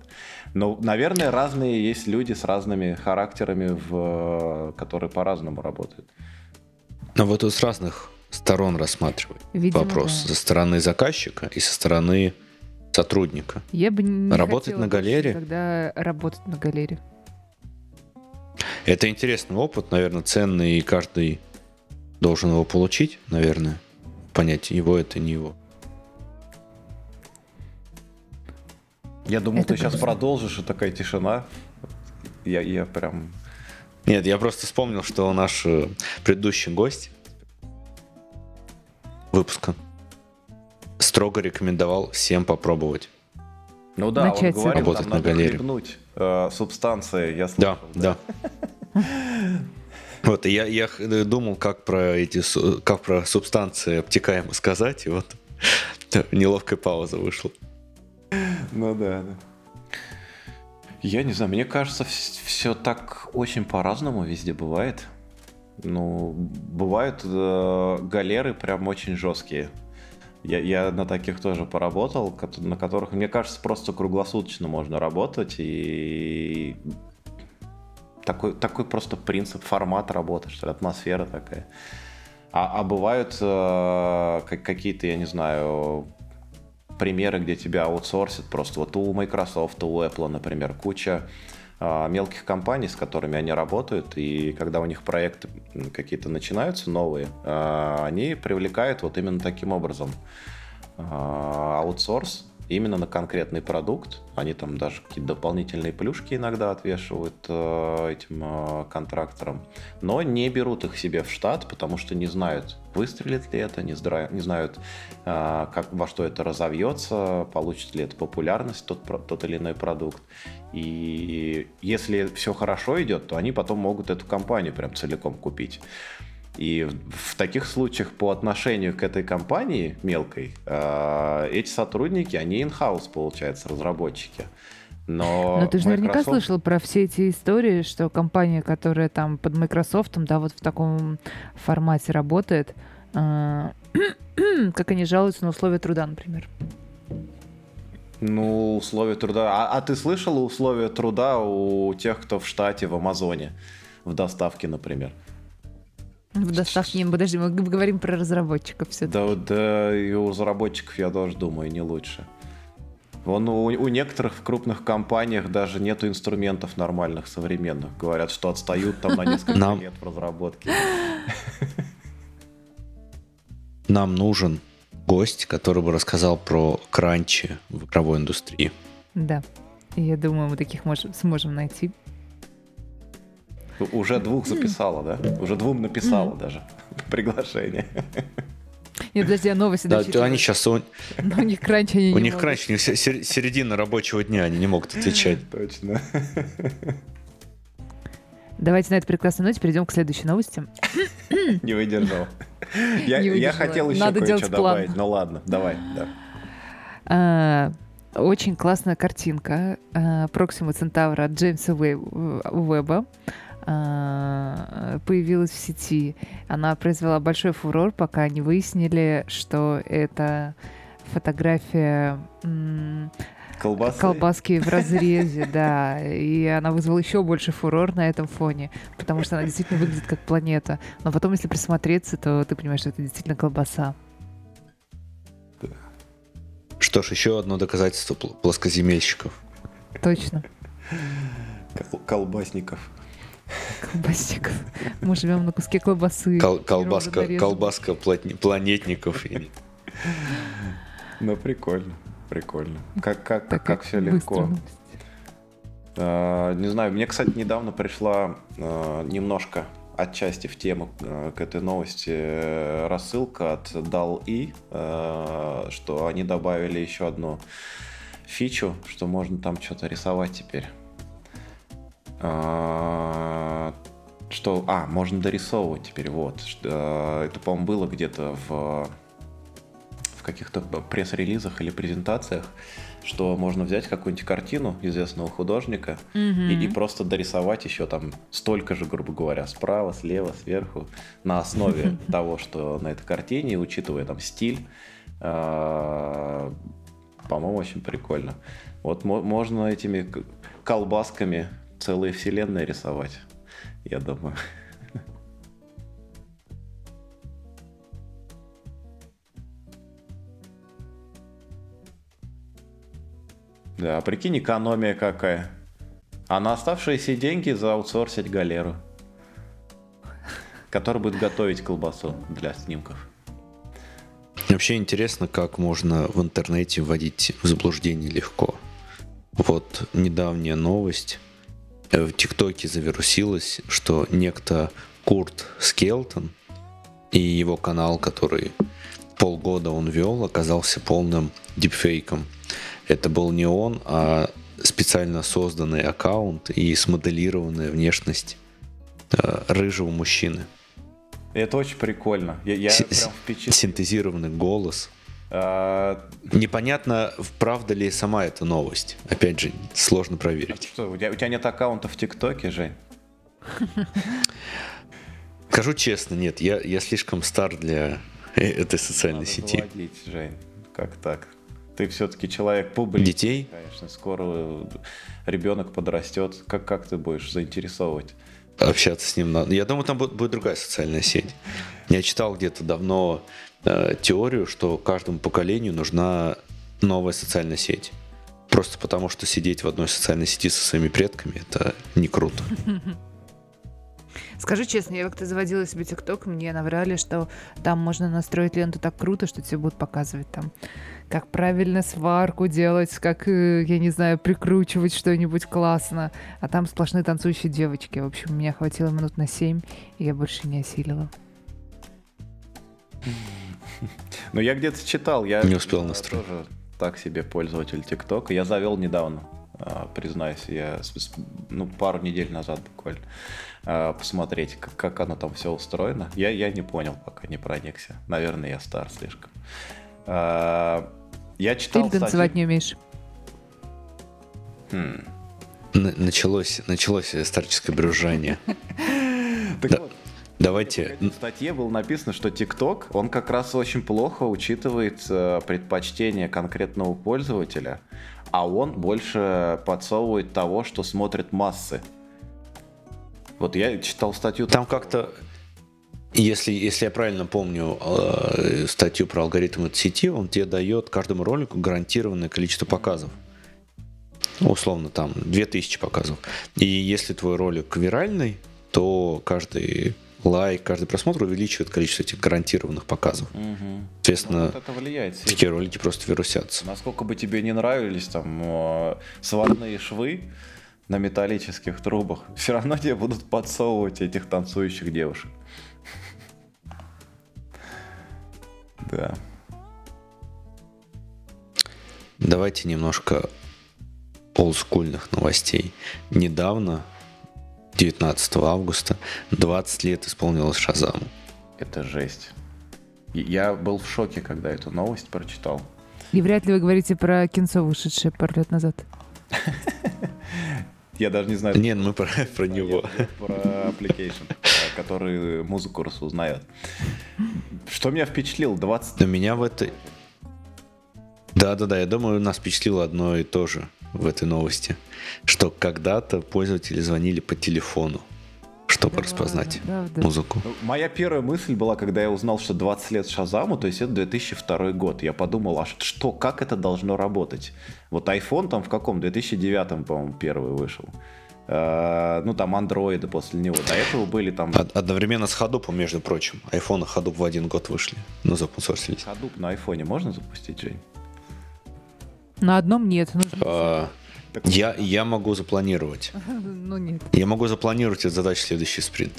Но, наверное, разные есть люди с разными характерами, в... которые по-разному работают. Но вот тут с разных сторон рассматривать вопрос. Да. Со стороны заказчика и со стороны сотрудника. Я бы не работать на галере. Когда работать на галере. Это интересный опыт, наверное, ценный, и каждый должен его получить, наверное. Понять, его это, не его. Я думал, это ты просто... сейчас продолжишь, и такая тишина. Я, я прям... Нет, я просто вспомнил, что наш предыдущий гость выпуска строго рекомендовал всем попробовать. Ну да, начать он говорил, работать нам на надо хлебнуть э, субстанции, я слышал. Да, да. Вот, я, я думал, как про эти, как про субстанции обтекаемо сказать, и вот неловкая пауза вышла. Ну да, да. Я не знаю, мне кажется, все так очень по-разному везде бывает. Ну, бывают э, галеры прям очень жесткие. Я, я на таких тоже поработал, на которых, мне кажется, просто круглосуточно можно работать, и такой, такой просто принцип, формат работы, что ли, атмосфера такая. А, а бывают э, какие-то, я не знаю, примеры, где тебя аутсорсят просто. Вот у Microsoft, у Apple, например, куча э, мелких компаний, с которыми они работают, и когда у них проекты какие-то начинаются новые, э, они привлекают вот именно таким образом э, аутсорс именно на конкретный продукт. Они там даже какие-то дополнительные плюшки иногда отвешивают э, этим э, контракторам, но не берут их себе в штат, потому что не знают, выстрелит ли это, не, здра... не знают, э, как, во что это разовьется, получит ли это популярность, тот, тот или иной продукт. И если все хорошо идет, то они потом могут эту компанию прям целиком купить. И в, в таких случаях по отношению к этой компании мелкой э, эти сотрудники, они in-house, получается, разработчики. Но, Но ты же Microsoft... наверняка слышал про все эти истории, что компания, которая там под Microsoft, да, вот в таком формате работает, э, как они жалуются на условия труда, например. Ну, условия труда... А, а ты слышал условия труда у тех, кто в штате, в Амазоне, в доставке, например? В доставке, подожди, мы говорим про разработчиков все-таки. Да, да, и у разработчиков, я тоже думаю, не лучше. Вон, у, у некоторых в крупных компаниях даже нету инструментов нормальных, современных. Говорят, что отстают там на несколько лет в разработке. Нам нужен гость, который бы рассказал про кранчи в игровой индустрии. Да, я думаю, мы таких можем, сможем найти. Уже двух записала, mm. да? Уже двум написала mm. даже приглашение. Нет, подожди, я новости дочитываю. Да, они сейчас... У них кранч, они не могут. У них кранч, середина рабочего дня, они не могут отвечать. Точно. Давайте на этой прекрасной ноте перейдем к следующей новости. Не выдержал. Я хотел еще кое-что добавить, но ладно, давай. Очень классная картинка Проксима Центавра от Джеймса Уэбба появилась в сети. Она произвела большой фурор, пока не выяснили, что это фотография м- колбасы. колбаски в разрезе, да. И она вызвала еще больше фурор на этом фоне, потому что она действительно выглядит как планета. Но потом, если присмотреться, то ты понимаешь, что это действительно колбаса. Что ж, еще одно доказательство плоскоземельщиков. Точно. Кол- колбасников. Колбасников. Мы живем на куске колбасы. Кол- колбаска, колбаска планетников. Ну, прикольно, прикольно. Как, как, так, как все легко. Не знаю, мне, кстати, недавно пришла немножко отчасти в тему к этой новости рассылка от дал-и, что они добавили еще одну фичу, что можно там что-то рисовать теперь. Что, а, можно дорисовывать теперь, вот. Это, по-моему, было где-то в, в каких-то пресс-релизах или презентациях, что можно взять какую-нибудь картину известного художника mm-hmm. и, и просто дорисовать еще там столько же, грубо говоря, справа, слева, сверху, на основе mm-hmm. того, что на этой картине, учитывая там стиль, э- по-моему, очень прикольно. Вот мо- можно этими колбасками целые вселенные рисовать, я думаю. Да, прикинь, экономия какая. А на оставшиеся деньги заутсорсить галеру, которая будет готовить колбасу для снимков. Вообще интересно, как можно в интернете вводить в заблуждение легко. Вот недавняя новость. В ТикТоке завирусилось, что некто Курт Скелтон и его канал, который полгода он вел, оказался полным дипфейком. Это был не он, а специально созданный аккаунт и смоделированная внешность э, рыжего мужчины. Это очень прикольно. Я, я С- прям впечатлен. Синтезированный голос. А... Непонятно, правда ли сама эта новость. Опять же, сложно проверить. Что, у тебя, у тебя нет аккаунта в ТикТоке, Жень? Скажу честно, нет. Я, я слишком стар для этой социальной Надо сети. Владеть, Жень. Как так? Ты все-таки человек публичный. Детей? Конечно, скоро ребенок подрастет. Как, как ты будешь заинтересовывать? Общаться с ним надо. Я думаю, там будет, будет другая социальная сеть. Я читал где-то давно э, теорию, что каждому поколению нужна новая социальная сеть. Просто потому, что сидеть в одной социальной сети со своими предками – это не круто. Скажи честно, я как-то заводила себе ТикТок, мне наврали, что там можно настроить ленту так круто, что тебе будут показывать там, как правильно сварку делать, как, я не знаю, прикручивать что-нибудь классно. А там сплошные танцующие девочки. В общем, меня хватило минут на семь, и я больше не осилила. Ну, я где-то читал. Я не успел настроить. Тоже так себе пользователь ТикТока. Я завел недавно. Uh, признаюсь, я ну, пару недель назад буквально uh, посмотреть, как, как оно там все устроено. Я, я не понял, пока не проникся. Наверное, я стар слишком. Uh, я читал. Ты танцевать статью... не умеешь. Hmm. Началось, началось старческое брюзжание. Давайте. В статье было написано, что TikTok, он как раз очень плохо учитывает предпочтения конкретного пользователя, а он больше подсовывает того, что смотрят массы. Вот я читал статью... Там как-то, если, если я правильно помню э, статью про алгоритм этой сети, он тебе дает каждому ролику гарантированное количество показов. Условно, там, две тысячи показов. И если твой ролик виральный, то каждый... лайк, каждый просмотр увеличивает количество этих гарантированных показов. Угу. Соответственно, вот это влияет, такие ролики просто вирусятся. Насколько бы тебе не нравились там э, сварные швы на металлических трубах, все равно тебе будут подсовывать этих танцующих девушек. Да. Давайте немножко олдскульных новостей. Недавно девятнадцатого августа двадцать лет исполнилось Шазаму. Это жесть. Я был в шоке, когда эту новость прочитал. И вряд ли вы говорите про кинцо, вышедшее пару лет назад. Я даже не знаю. Нет, мы про него. Про application, который музыку распознает. Что меня впечатлило? двадцать Меня в этой... Да-да-да, я думаю, нас впечатлило одно и то же в этой новости, что когда-то пользователи звонили по телефону, чтобы да, распознать правда. Музыку. Моя первая мысль была, когда я узнал, что двадцать лет Шазаму, то есть это две тысячи второй год. Я подумал, а что, как это должно работать? Вот iPhone там в каком? две тысячи девятом, по-моему, первый вышел. А, ну там Android после него. До этого были там... Одновременно с Hadoop, между прочим. iPhone и Hadoop в один год вышли. Ну, запусорсились. Hadoop на iPhone можно запустить, Жень? На одном нет. А, я, я могу запланировать. Ну нет. Я могу запланировать эту задачу в следующий спринт.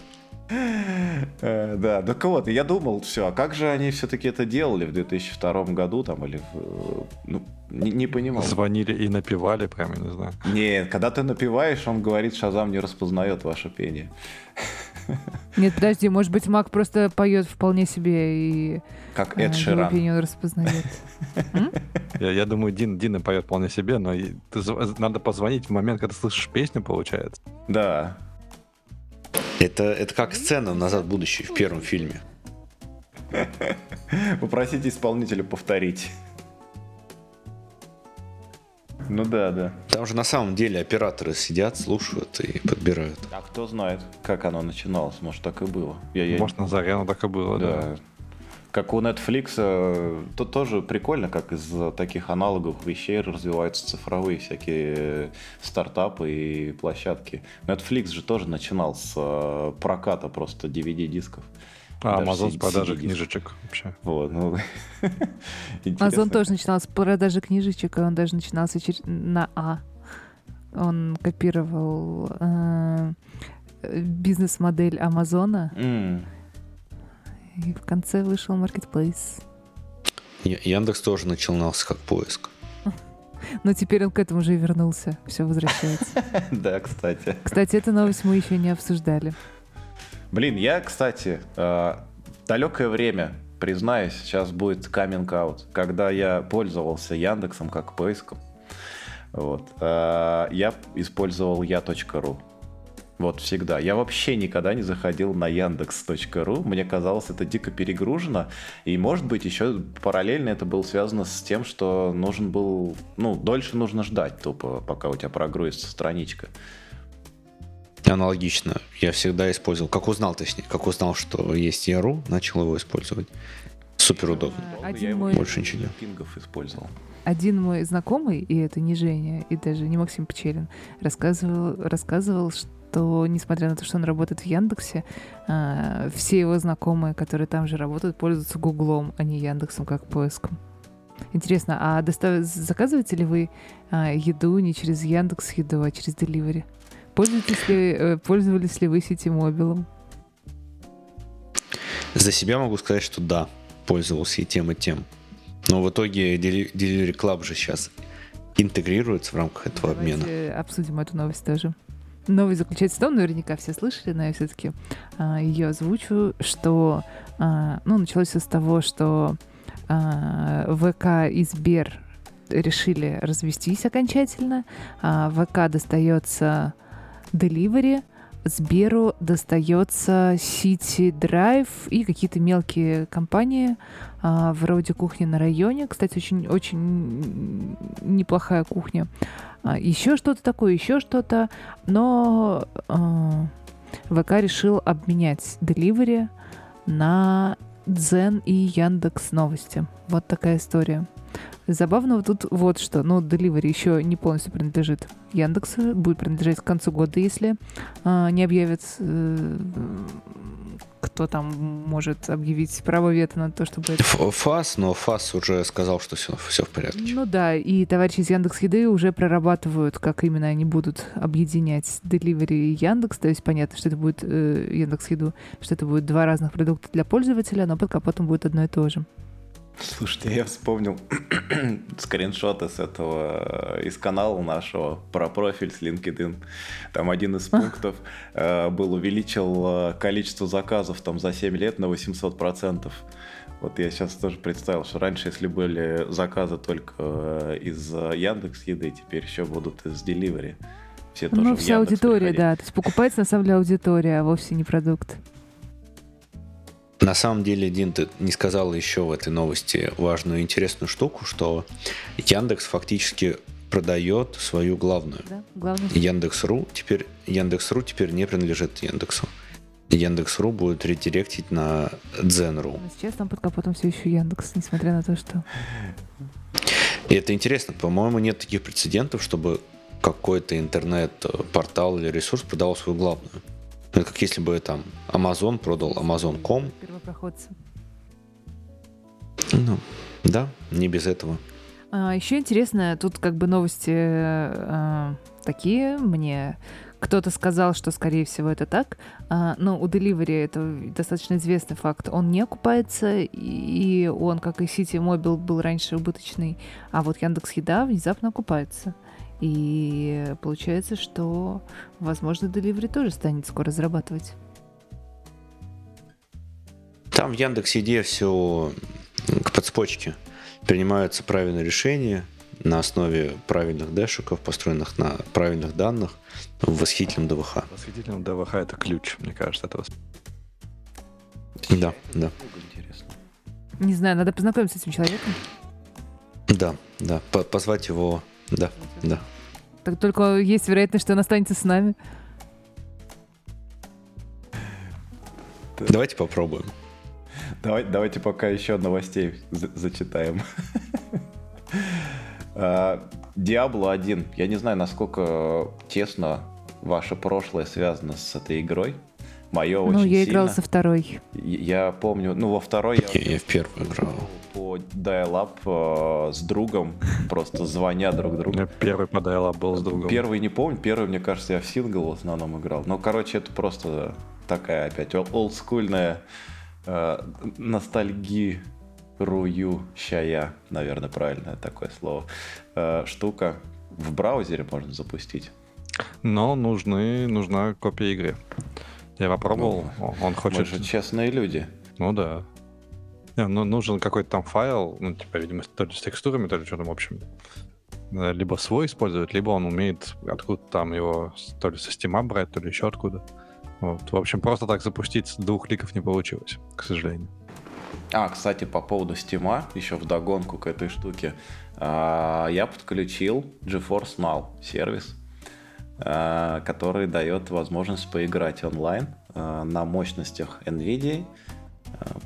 Да, так вот, я думал, все, а как же они все-таки это делали в две тысячи втором году там или... В, ну, не, не понимал. Звонили и напевали прям, я не знаю. Нет, когда ты напеваешь, он говорит, Шазам не распознает ваше пение. Нет, подожди, может быть, Мак просто поет вполне себе и... Как Эд Ширан. Его распознает. Я думаю, Дина поет вполне себе, но надо позвонить в момент, когда ты слышишь песню, получается. Да. Это как сцена «Назад в будущее» в первом фильме. Попросите исполнителя повторить. Ну да, да. Там же на самом деле операторы сидят, слушают и подбирают. А кто знает, как оно начиналось? Может, так и было. Я, я... Может, на заре оно так и было, да. да. Как у Netflix, тут тоже прикольно, как из таких аналоговых вещей развиваются цифровые всякие стартапы и площадки. Netflix же тоже начинал с проката просто ди ви ди-дисков. А Amazon с продажи книжечек вообще. Вот, ну... Amazon тоже начинал с продажи книжечек, и он даже начинался чер... на А. Он копировал э- бизнес-модель Амазона, mm. и в конце вышел Marketplace. Я- Яндекс тоже начинался как поиск. Но теперь он к этому же и вернулся. Все возвращается. Да, кстати. Кстати, эту новость мы еще не обсуждали. Блин, я, кстати, в далекое время, признаюсь, сейчас будет coming out, когда я пользовался Яндексом как поиском, вот, я использовал я точка ру. Вот всегда. Я вообще никогда не заходил на яндекс точка ру. Мне казалось, это дико перегружено. И, может быть, еще параллельно это было связано с тем, что нужен был... Ну, дольше нужно ждать, тупо, пока у тебя прогрузится страничка. Аналогично. Я всегда использовал, как узнал, точнее, как узнал, что есть я точка ру, начал его использовать. Супер удобно. Один мой... Больше ничего нет. Пингов использовал. Один мой знакомый, и это не Женя, и даже не Максим Печерин, рассказывал, рассказывал, что, несмотря на то, что он работает в Яндексе, все его знакомые, которые там же работают, пользуются Гуглом, а не Яндексом как поиском. Интересно, а достав... заказываете ли вы еду не через Яндекс.Еду, а через Delivery? Пользуетесь ли, пользовались ли вы ситимобилом? За себя могу сказать, что да, пользовался и тем, и тем. Но в итоге Delivery Club же сейчас интегрируется в рамках этого Давайте обмена. Обсудим эту новость тоже. Новость заключается в том, наверняка все слышали, но я все-таки а, ее озвучу, что а, ну, началось все с того, что а, ВК и Сбер решили развестись окончательно. А, ВК достается... Delivery, Сберу достается Сити Драйв и какие-то мелкие компании а, вроде кухни на районе. Кстати, очень, очень неплохая кухня. А, еще что-то такое, еще что-то. Но а, ВК решил обменять Delivery на Дзен и Яндекс Новости. Вот такая история. Забавного тут вот что. Ну, Delivery еще не полностью принадлежит Яндексу. Будет принадлежать к концу года, если э, не объявят... Э, кто там может объявить право вето на то, чтобы... Это... ФАС, но ФАС уже сказал, что все, все в порядке. Ну да, и товарищи из Яндекс.Еды уже прорабатывают, как именно они будут объединять Delivery и Яндекс. То есть понятно, что это будет э, Яндекс.Еду, что это будет два разных продукта для пользователя, но под капотом будет одно и то же. Слушайте, я вспомнил скриншоты с этого, из канала нашего про профиль с LinkedIn. Там один из пунктов э, был, увеличил количество заказов там за семь лет на восемьсот процентов. Вот я сейчас тоже представил, что раньше, если были заказы только из Яндекс.Еды, теперь еще будут из Delivery. Все тоже ну, вся аудитория, приходили. Да. То есть покупается на самом деле аудитория, а вовсе не продукт. На самом деле, Дин, ты не сказал еще в этой новости важную и интересную штуку, что Яндекс фактически продает свою главную. Да, главную. Яндекс.ру теперь, Яндекс.ру теперь не принадлежит Яндексу. Яндекс.ру будет редиректить на Дзен.ру. Сейчас там под капотом все еще Яндекс, несмотря на то, что... И это интересно. По-моему, нет таких прецедентов, чтобы какой-то интернет-портал или ресурс продал свою главную. Ну, как если бы там Amazon продал Amazon точка ком. Первопроходцы. Ну, да, не без этого. А, еще интересно, тут как бы новости а, такие. Мне кто-то сказал, что, скорее всего, это так. А, но у Delivery это достаточно известный факт. Он не окупается, и он, как и Ситимобил, был раньше убыточный. А вот Яндекс.Еда внезапно окупается. И получается, что, возможно, Delivery тоже станет скоро зарабатывать. Там в Яндекс.Еде все к подспочке. Принимаются правильные решения на основе правильных дэшиков, построенных на правильных данных в восхитительном ДВХ. В восхитительном ДВХ это ключ, мне кажется, этого. Да, да. Не знаю, надо познакомиться с этим человеком. Да, да, позвать его, да, да. Так только есть вероятность, что он останется с нами. Давайте попробуем. Давайте, давайте пока еще новостей за- зачитаем. Диабло один. Я не знаю, насколько тесно ваше прошлое связано с этой игрой. Мое очень сильно. Ну, я играл со второй. Я помню, ну, во второй я... Я в первую играл. По dial-up с другом, просто звоня друг другу. Я первый по dial-up был с другом. Первый не помню, первый, мне кажется, я в сингл в основном играл. Но, короче, это просто такая опять олдскульная э, ностальгирующая, наверное, правильное такое слово, э, штука. В браузере можно запустить. Но нужны, нужна копия игры. Я попробовал, ну, он хочет... Мы же честные люди. Ну да. Не, ну, нужен какой-то там файл, ну, типа, видимо, то ли с текстурами, то ли что-то, в общем, либо свой использовать, либо он умеет откуда-то там его, то ли со Steam брать, то ли еще откуда. Вот. В общем, просто так запустить с двух кликов не получилось, к сожалению. А, кстати, по поводу Steam, еще вдогонку к этой штуке, я подключил GeForce Now сервис, который дает возможность поиграть онлайн на мощностях NVIDIA.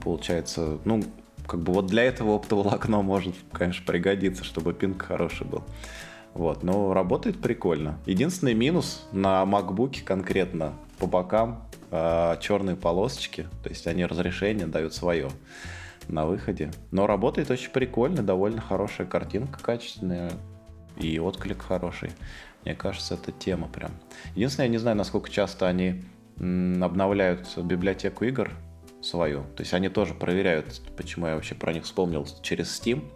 Получается, ну, как бы вот для этого оптоволокно может, конечно, пригодиться, чтобы пинг хороший был. Вот, но работает прикольно. Единственный минус на MacBook конкретно по бокам черные полосочки, то есть они разрешение дают свое на выходе. Но работает очень прикольно, довольно хорошая картинка, качественная и отклик хороший. Мне кажется, это тема прям. Единственное, я не знаю, насколько часто они м, обновляют библиотеку игр свою. То есть они тоже проверяют, почему я вообще про них вспомнил, через Steam.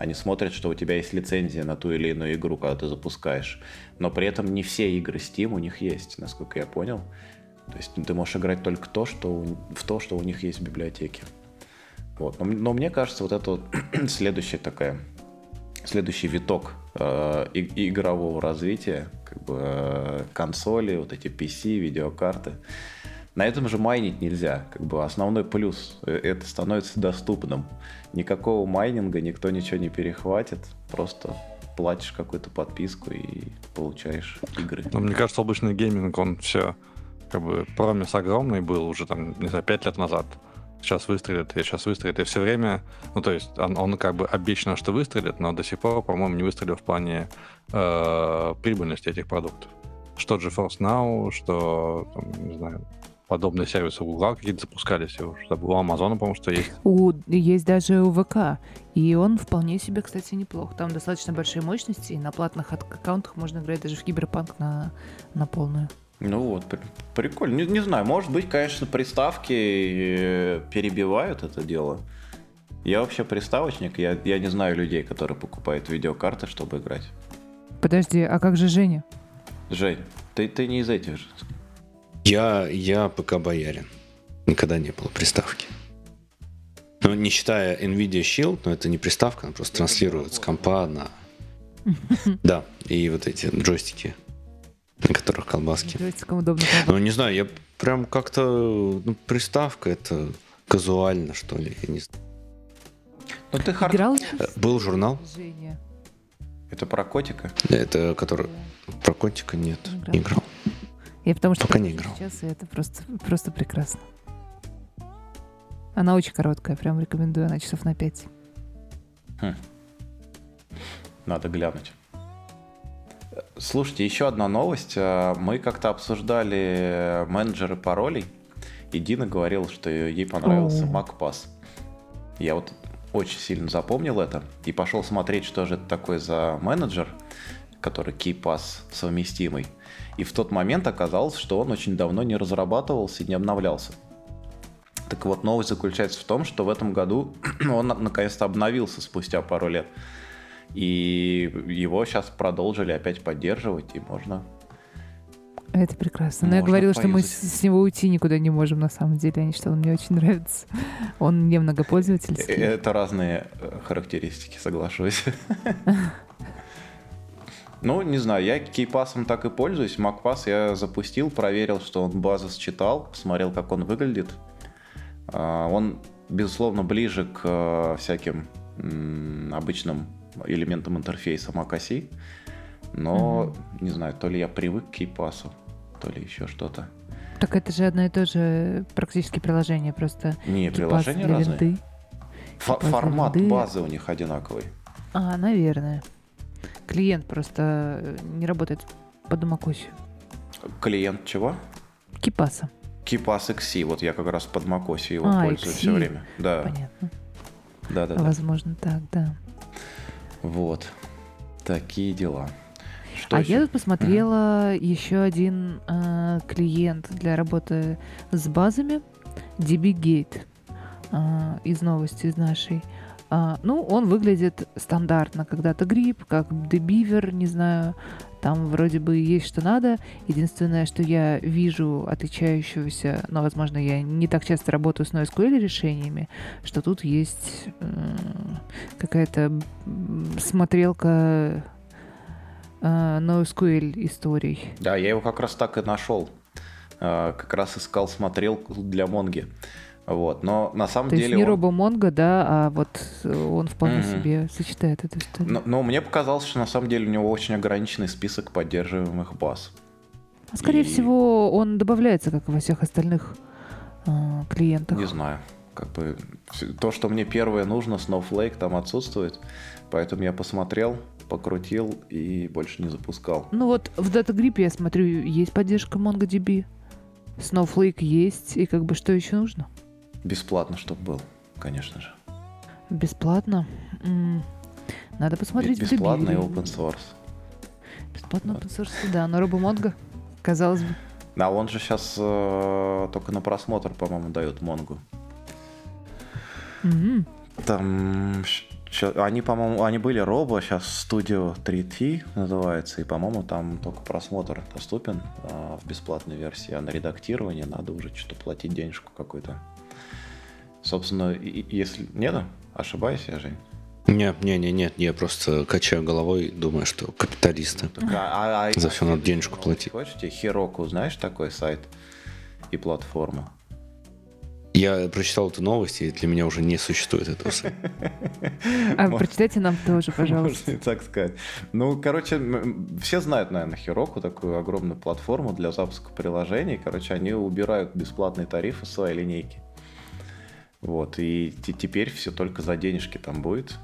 Они смотрят, что у тебя есть лицензия на ту или иную игру, когда ты запускаешь. Но при этом не все игры Steam у них есть, насколько я понял. То есть ты можешь играть только то, что у, в то, что у них есть в библиотеке. Вот. Но, но мне кажется, вот это вот следующая такая... Следующий виток э, и, игрового развития, как бы э, консоли, вот эти пи си, видеокарты. На этом же майнить нельзя. Как бы основной плюс – это становится доступным. Никакого майнинга никто ничего не перехватит. Просто платишь какую-то подписку и получаешь игры. Ну, мне кажется, обычный гейминг, он все, как бы, промис огромный был уже там, не знаю, пять лет назад. Сейчас выстрелит, и сейчас выстрелит, и все время, ну, то есть он, он как бы обещано, что выстрелит, но до сих пор, по-моему, не выстрелил в плане э, прибыльности этих продуктов. Что GeForce Now, что, там, не знаю, подобные сервисы у Гугла какие-то запускались, я уже забыл, у Амазона, по-моему, что есть. У, есть даже у ВК, и он вполне себе, кстати, неплох. Там достаточно большие мощности, и на платных аккаунтах можно играть даже в Киберпанк на, на полную. Ну вот, прикольно. Не, не знаю, может быть, конечно, приставки перебивают это дело. Я вообще приставочник, я, я не знаю людей, которые покупают видеокарты, чтобы играть. Подожди, а как же Женя? Жень, ты, ты не из этих же. Я, я пока боярин. Никогда не было приставки. Ну, не считая NVIDIA Shield, но это не приставка, она просто транслирует с компа на... Да, и вот эти джойстики, на которых колбаски. Ну, не знаю, я прям как-то... Ну, приставка, это казуально, что ли, я не знаю. Ну, ты хар... Играл? Был журнал. Женя. Это про котика? Это который... Да. Про котика нет, играл. Не играл. Я потому что... Пока не играл. Сейчас, и это просто, просто прекрасно. Она очень короткая, прям рекомендую, она часов на пять. Хм. Надо глянуть. Слушайте, еще одна новость. Мы как-то обсуждали менеджеры паролей, и Дина говорила, что ей понравился MacPass. Я вот очень сильно запомнил это и пошел смотреть, что же это такое за менеджер, который KeyPass совместимый. И в тот момент оказалось, что он очень давно не разрабатывался и не обновлялся. Так вот, новость заключается в том, что в этом году он наконец-то обновился спустя пару лет. И его сейчас продолжили опять поддерживать, и можно Это прекрасно. Но можно я говорила, поюзать. Что мы с него уйти никуда не можем, на самом деле. Я не считала, он мне очень нравится. Он не многопользовательский. Это разные характеристики, соглашусь. Ну, не знаю, я кейпасом так и пользуюсь. MacPass я запустил, проверил, что он базу считал, посмотрел, как он выглядит. Он, безусловно, ближе к всяким обычным элементам интерфейса MacOS. Но, mm-hmm. не знаю, то ли я привык к кейпасу, то ли еще что-то. Так это же одно и то же практически приложение, просто... Не, приложения разные. Ф- формат винды. Базы у них одинаковый. А, наверное. Клиент просто не работает под MacOS. Клиент чего? Кейпаса. Кейпас икс и. Вот я как раз под MacOS его а, пользуюсь все время. Да. Понятно. Да, да, да. Возможно, так, да. Вот. Такие дела. Что а еще? Я тут посмотрела mm-hmm. еще один э, клиент для работы с базами. DBGate э, из новости, из нашей. Э, ну, он выглядит стандартно. Когда-то грипп, как Дебивер, не знаю. Там вроде бы есть что надо. Единственное, что я вижу отличающегося, но, возможно, я не так часто работаю с NoSQL-решениями, что тут есть э, какая-то смотрелка э, NoSQL-историй. Да, я его как раз так и нашел. Э, как раз искал смотрелку для Монги. Вот, но на самом То деле... То есть не он... робо-монго, да, а вот он вполне mm-hmm. себе сочетает это. Но, но мне показалось, что на самом деле у него очень ограниченный список поддерживаемых баз. Скорее и... всего, он добавляется, как и во всех остальных э, клиентах. Не знаю. Как бы то, что мне первое нужно, Snowflake там отсутствует, поэтому я посмотрел, покрутил и больше не запускал. Ну вот в DataGrip, я смотрю, есть поддержка MongoDB, Snowflake есть, и как бы что еще нужно? Бесплатно, чтобы был, конечно же. Бесплатно? Надо посмотреть. Бесплатно и open source. Бесплатно open source, да. Но RoboMongo, казалось бы. Да, он же сейчас э, только на просмотр, по-моему, дает Mongo. Mm-hmm. Там щас, они, по-моему, они были Robo, сейчас Studio три ти называется, и, по-моему, там только просмотр доступен э, в бесплатной версии, а на редактирование надо уже что-то платить денежку какую-то. Собственно, если... Не, да? Ошибаюсь я, Жень? Нет, нет, нет, нет, я просто качаю головой, думаю, что капиталисты. Так, а, а, За а, все надо денежку ну, платить. Хочешь, Heroku, знаешь, такой сайт и платформа? Я прочитал эту новость, и для меня уже не существует этого сайта. А прочитайте нам тоже, пожалуйста. Можно так сказать. Ну, короче, все знают, наверное, Heroku, такую огромную платформу для запуска приложений. Короче, они убирают бесплатный тариф из своей линейки. Вот, и т- теперь все только за денежки там будет.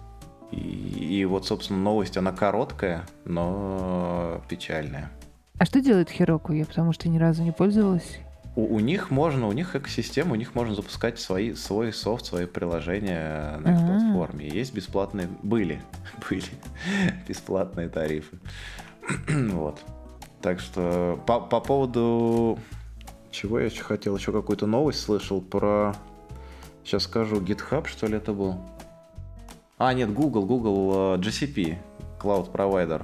И, и вот, собственно, новость, она короткая, но печальная. А что делает Heroku? Я потому что ни разу не пользовалась. У, у них можно, у них экосистема, у них можно запускать свои, свой софт, свои приложения на их А-а-а. платформе. Есть бесплатные, были, были бесплатные тарифы. Вот. Так что по, по поводу... Чего я еще хотел? Еще какую-то новость слышал про... Сейчас скажу, GitHub, что ли, это был? А, нет, Google, Google джи си пи, Cloud Provider.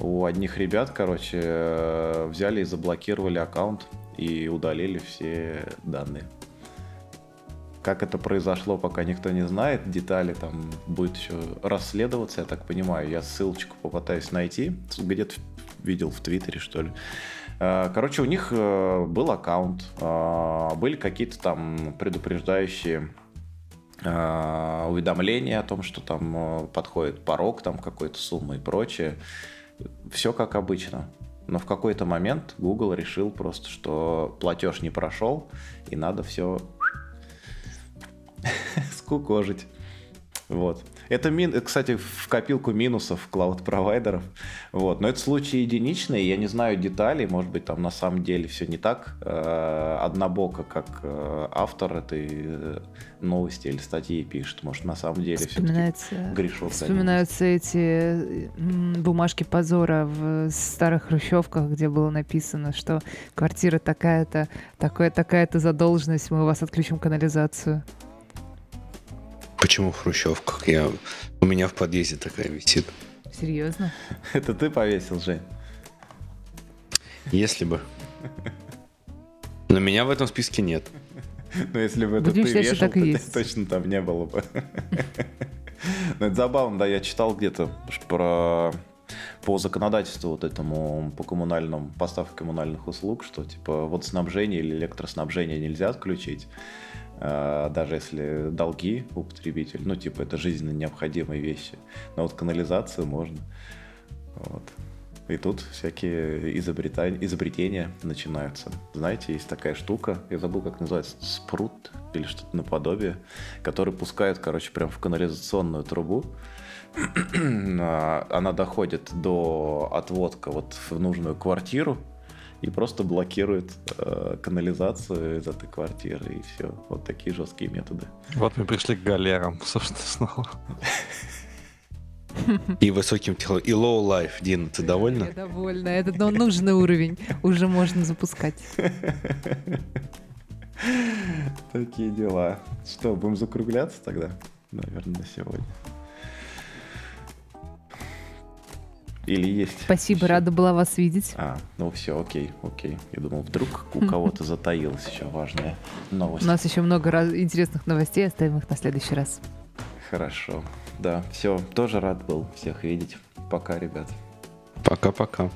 У одних ребят, короче, взяли и заблокировали аккаунт и удалили все данные. Как это произошло, пока никто не знает. Детали там будет еще расследоваться, я так понимаю. Я ссылочку попытаюсь найти. Где-то видел в Твиттере, что ли. Короче, у них был аккаунт, были какие-то там предупреждающие уведомления о том, что там подходит порог, там какой-то суммы и прочее. Все как обычно. Но в какой-то момент Google решил просто, что платеж не прошел и надо все скукожить. Вот. Это, кстати, в копилку минусов клауд-провайдеров. Вот. Но это случаи единичные, я не знаю деталей, может быть, там на самом деле все не так э, однобоко, как э, автор этой новости или статьи пишет. Может, на самом деле вспоминается, все-таки грешок. Вспоминаются эти бумажки позора в старых хрущевках, где было написано, что квартира такая-то, такая, такая-то задолженность, мы у вас отключим канализацию. Почему в хрущевках? Я... У меня в подъезде такая висит. Серьезно? Это ты повесил, Жень? Если бы. Но меня в этом списке нет. Но если бы это ты вешал, то точно там не было бы. Но это забавно, да, я читал где-то про... по законодательству вот этому, по коммунальным, поставке коммунальных услуг, что типа водоснабжение или электроснабжение нельзя отключить, даже если долги у потребителя, ну типа это жизненно необходимые вещи, но вот канализацию можно. Вот. И тут всякие изобрета... изобретения начинаются. Знаете, есть такая штука, я забыл, как называется, спрут или что-то наподобие, который пускают, короче, прям в канализационную трубу. Она доходит до отводка вот в нужную квартиру и просто блокирует э, канализацию из этой квартиры, и все. Вот такие жесткие методы. Вот мы пришли к галерам, собственно, снова. И высоким телом, и low life. Дина, ты довольна? Я довольна. Это нужный уровень. Уже можно запускать. Такие дела. Что, будем закругляться тогда? Наверное, на сегодня. Или есть. Спасибо, еще. Рада была вас видеть. А, ну все, окей, окей. Я думал, вдруг у кого-то затаилась еще важная новость. У нас еще много раз... интересных новостей, оставим их на следующий раз. Хорошо. Да, все, тоже рад был всех видеть. Пока, ребят. Пока-пока.